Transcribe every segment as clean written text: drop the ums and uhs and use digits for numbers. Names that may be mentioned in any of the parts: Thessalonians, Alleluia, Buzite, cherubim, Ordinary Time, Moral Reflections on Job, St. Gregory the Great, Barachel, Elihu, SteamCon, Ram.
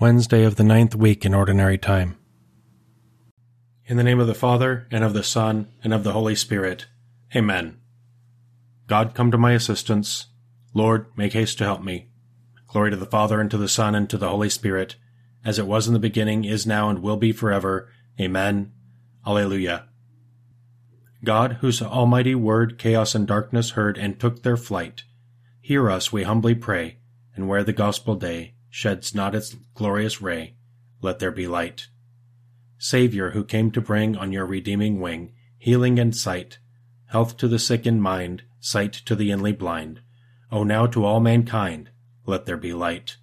Wednesday of the 9th week in Ordinary Time. In the name of the Father, and of the Son, and of the Holy Spirit. Amen. God, come to my assistance. Lord, make haste to help me. Glory to the Father, and to the Son, and to the Holy Spirit, as it was in the beginning, is now, and will be forever. Amen. Alleluia. God, whose almighty word chaos and darkness heard and took their flight, hear us, we humbly pray, and where the gospel day sheds not its glorious ray, let there be light. Savior, who came to bring on your redeeming wing healing and sight, health to the sick in mind, sight to the inly blind, O now to all mankind, let there be light.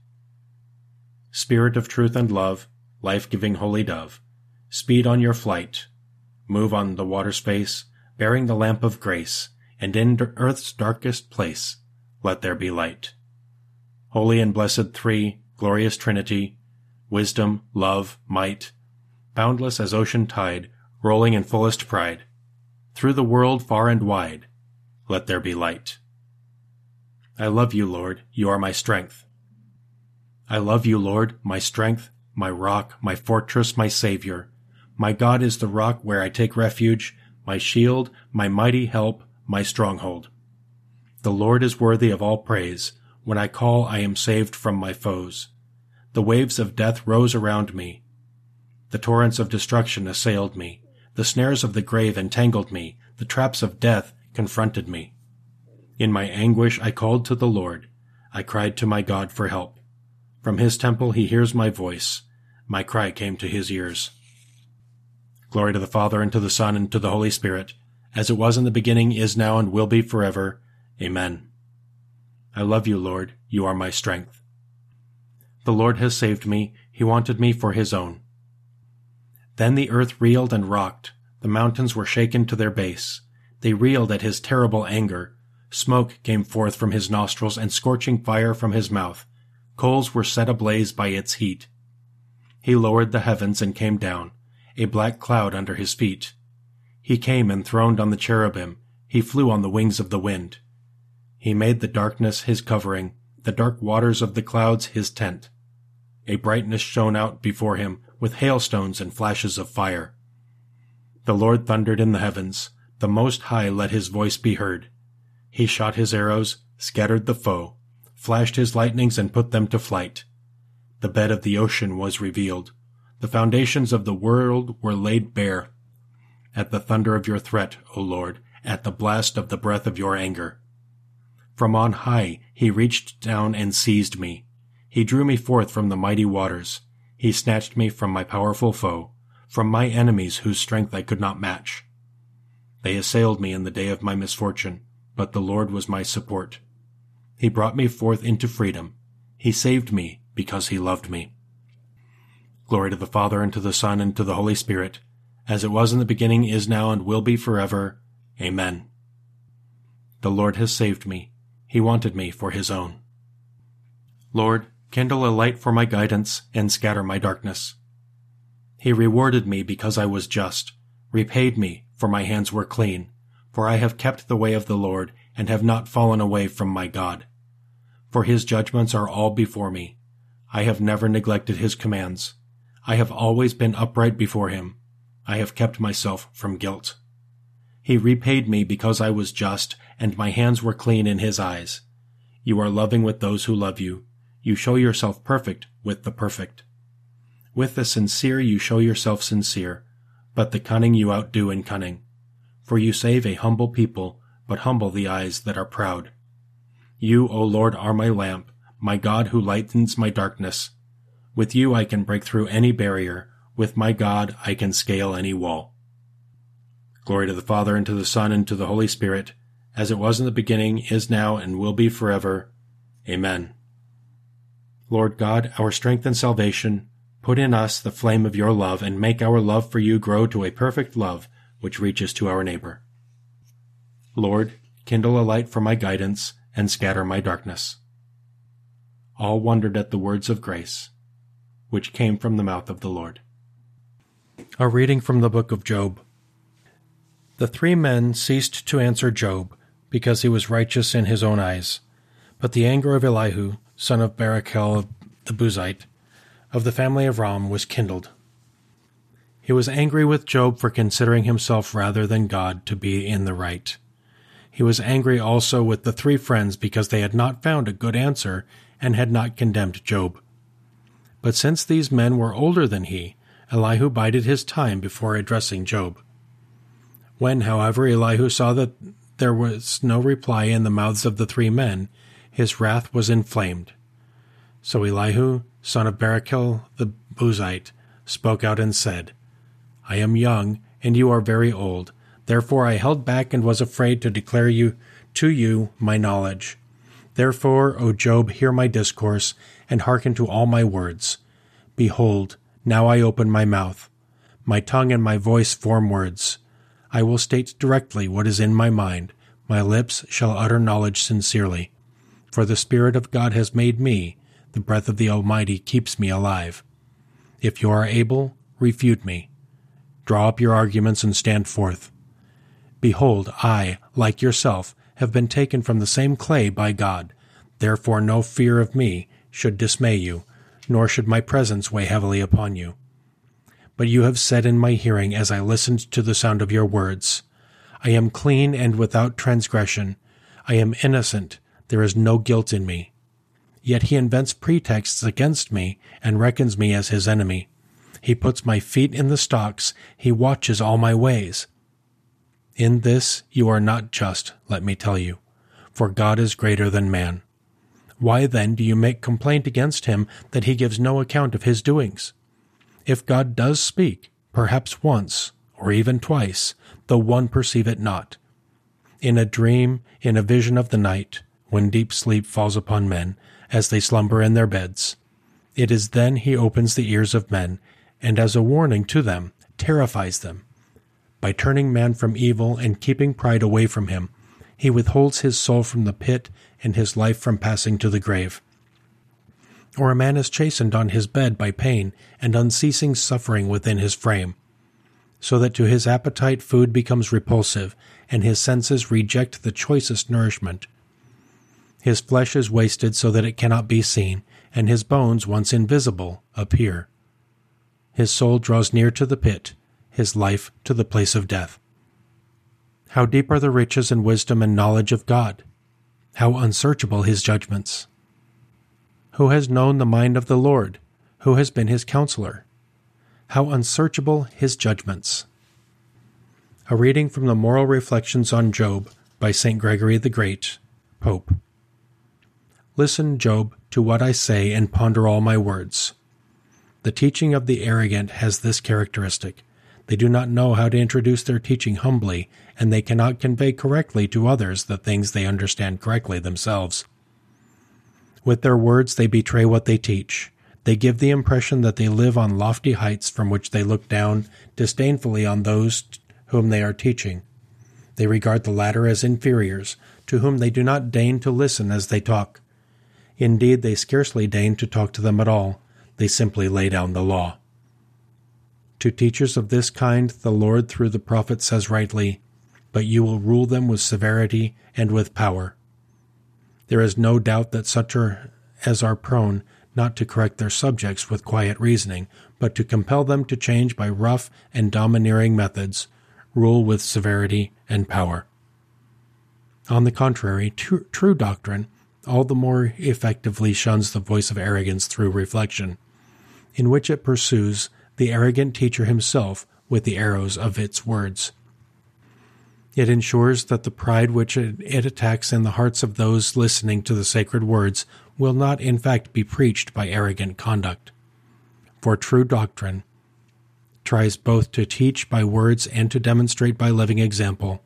Spirit of truth and love, life-giving holy dove, speed on your flight. Move on the water space, bearing the lamp of grace, and in earth's darkest place, let there be light. Holy and blessed three, glorious Trinity, wisdom, love, might, boundless as ocean tide, rolling in fullest pride, through the world far and wide, let there be light. I love you, Lord, you are my strength. I love you, Lord, my strength, my rock, my fortress, my Savior. My God is the rock where I take refuge, my shield, my mighty help, my stronghold. The Lord is worthy of all praise. When I call, I am saved from my foes. The waves of death rose around me. The torrents of destruction assailed me. The snares of the grave entangled me. The traps of death confronted me. In my anguish I called to the Lord. I cried to my God for help. From his temple he hears my voice. My cry came to his ears. Glory to the Father, and to the Son, and to the Holy Spirit, as it was in the beginning, is now, and will be forever. Amen. I love you, Lord. You are my strength. The Lord has saved me. He wanted me for his own. Then the earth reeled and rocked. The mountains were shaken to their base. They reeled at his terrible anger. Smoke came forth from his nostrils, and scorching fire from his mouth. Coals were set ablaze by its heat. He lowered the heavens and came down, a black cloud under his feet. He came enthroned on the cherubim. He flew on the wings of the wind. He made the darkness his covering, the dark waters of the clouds his tent. A brightness shone out before him, with hailstones and flashes of fire. The Lord thundered in the heavens. The Most High let his voice be heard. He shot his arrows, scattered the foe, flashed his lightnings and put them to flight. The bed of the ocean was revealed. The foundations of the world were laid bare. At the thunder of your threat, O Lord, at the blast of the breath of your anger. From on high he reached down and seized me. He drew me forth from the mighty waters. He snatched me from my powerful foe, from my enemies whose strength I could not match. They assailed me in the day of my misfortune, but the Lord was my support. He brought me forth into freedom. He saved me because he loved me. Glory to the Father, and to the Son, and to the Holy Spirit, as it was in the beginning, is now, and will be forever. Amen. The Lord has saved me. He wanted me for his own. Lord, kindle a light for my guidance, and scatter my darkness. He rewarded me because I was just, repaid me, for my hands were clean, for I have kept the way of the Lord, and have not fallen away from my God. For his judgments are all before me. I have never neglected his commands. I have always been upright before him. I have kept myself from guilt. He repaid me because I was just, and my hands were clean in his eyes. You are loving with those who love you. You show yourself perfect with the perfect. With the sincere you show yourself sincere, but the cunning you outdo in cunning. For you save a humble people, but humble the eyes that are proud. You, O Lord, are my lamp, my God who lightens my darkness. With you I can break through any barrier. With my God I can scale any wall. Glory to the Father, and to the Son, and to the Holy Spirit, as it was in the beginning, is now, and will be forever. Amen. Lord God, our strength and salvation, put in us the flame of your love, and make our love for you grow to a perfect love which reaches to our neighbor. Lord, kindle a light for my guidance, and scatter my darkness. All wondered at the words of grace, which came from the mouth of the Lord. A reading from the book of Job. The three men ceased to answer Job, because he was righteous in his own eyes. But the anger of Elihu, son of Barachel the Buzite, of the family of Ram was kindled. He was angry with Job for considering himself rather than God to be in the right. He was angry also with the three friends because they had not found a good answer and had not condemned Job. But since these men were older than he, Elihu bided his time before addressing Job. When, however, Elihu saw that there was no reply in the mouths of the three men, his wrath was inflamed. So Elihu, son of Barachel the Buzite, spoke out and said, "I am young, and you are very old. Therefore I held back and was afraid to declare to you my knowledge. Therefore, O Job, hear my discourse, and hearken to all my words. Behold, now I open my mouth. My tongue and my voice form words. I will state directly what is in my mind. My lips shall utter knowledge sincerely. For the Spirit of God has made me. The breath of the Almighty keeps me alive. If you are able, refute me. Draw up your arguments and stand forth. Behold, I, like yourself, have been taken from the same clay by God. Therefore no fear of me should dismay you, nor should my presence weigh heavily upon you. But you have said in my hearing as I listened to the sound of your words, I am clean and without transgression. I am innocent. There is no guilt in me. Yet he invents pretexts against me and reckons me as his enemy. He puts my feet in the stocks. He watches all my ways. In this you are not just, let me tell you, for God is greater than man. Why then do you make complaint against him that he gives no account of his doings? If God does speak, perhaps once, or even twice, though one perceive it not. In a dream, in a vision of the night, when deep sleep falls upon men, as they slumber in their beds, it is then he opens the ears of men, and as a warning to them, terrifies them. By turning man from evil and keeping pride away from him, he withholds his soul from the pit and his life from passing to the grave. Or a man is chastened on his bed by pain and unceasing suffering within his frame, so that to his appetite food becomes repulsive, and his senses reject the choicest nourishment. His flesh is wasted so that it cannot be seen, and his bones, once invisible, appear. His soul draws near to the pit, his life to the place of death. How deep are the riches and wisdom and knowledge of God! How unsearchable his judgments! Who has known the mind of the Lord? Who has been his counselor? How unsearchable his judgments! A reading from the Moral Reflections on Job by St. Gregory the Great, Pope. Listen, Job, to what I say and ponder all my words. The teaching of the arrogant has this characteristic. They do not know how to introduce their teaching humbly, and they cannot convey correctly to others the things they understand correctly themselves. With their words they betray what they teach. They give the impression that they live on lofty heights from which they look down disdainfully on those whom they are teaching. They regard the latter as inferiors, to whom they do not deign to listen as they talk. Indeed, they scarcely deign to talk to them at all. They simply lay down the law. To teachers of this kind, the Lord through the prophet says rightly, "But you will rule them with severity and with power." There is no doubt that such as are prone not to correct their subjects with quiet reasoning, but to compel them to change by rough and domineering methods, rule with severity and power. On the contrary, true doctrine all the more effectively shuns the voice of arrogance through reflection, in which it pursues the arrogant teacher himself with the arrows of its words. It ensures that the pride which it attacks in the hearts of those listening to the sacred words will not in fact be preached by arrogant conduct. For true doctrine tries both to teach by words and to demonstrate by living example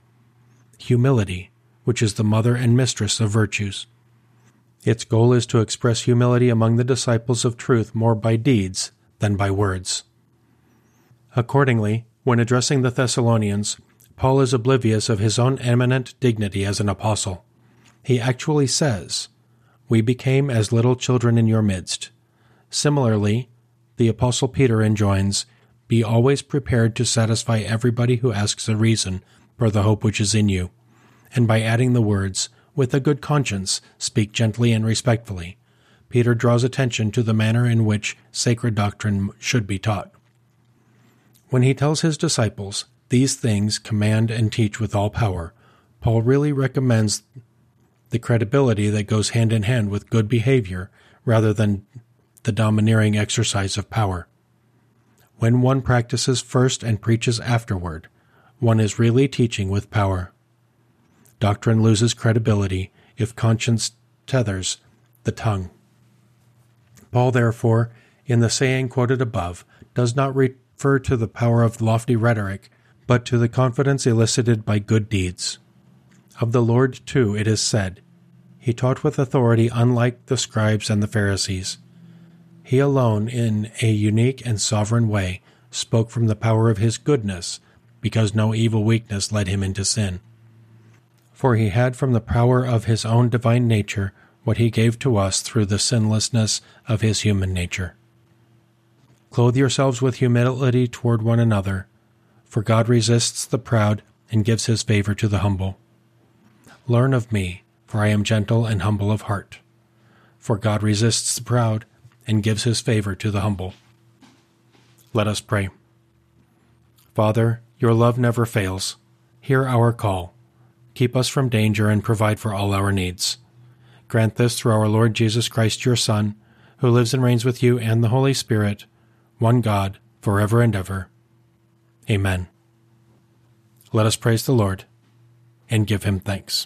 humility, which is the mother and mistress of virtues. Its goal is to express humility among the disciples of truth more by deeds than by words. Accordingly, when addressing the Thessalonians, Paul is oblivious of his own eminent dignity as an apostle. He actually says, "We became as little children in your midst." Similarly, the apostle Peter enjoins, "Be always prepared to satisfy everybody who asks a reason for the hope which is in you," and by adding the words, "with a good conscience, speak gently and respectfully," Peter draws attention to the manner in which sacred doctrine should be taught. When he tells his disciples, "These things command and teach with all power," Paul really recommends the credibility that goes hand in hand with good behavior rather than the domineering exercise of power. When one practices first and preaches afterward, one is really teaching with power. Doctrine loses credibility if conscience tethers the tongue. Paul, therefore, in the saying quoted above, does not refer to the power of lofty rhetoric, but to the confidence elicited by good deeds. Of the Lord, too, it is said, "He taught with authority unlike the scribes and the Pharisees." He alone, in a unique and sovereign way, spoke from the power of his goodness, because no evil weakness led him into sin. For he had from the power of his own divine nature what he gave to us through the sinlessness of his human nature. Clothe yourselves with humility toward one another, for God resists the proud and gives his favor to the humble. Learn of me, for I am gentle and humble of heart. For God resists the proud and gives his favor to the humble. Let us pray. Father, your love never fails. Hear our call. Keep us from danger and provide for all our needs. Grant this through our Lord Jesus Christ, your Son, who lives and reigns with you and the Holy Spirit, one God, forever and ever. Amen. Let us praise the Lord and give him thanks.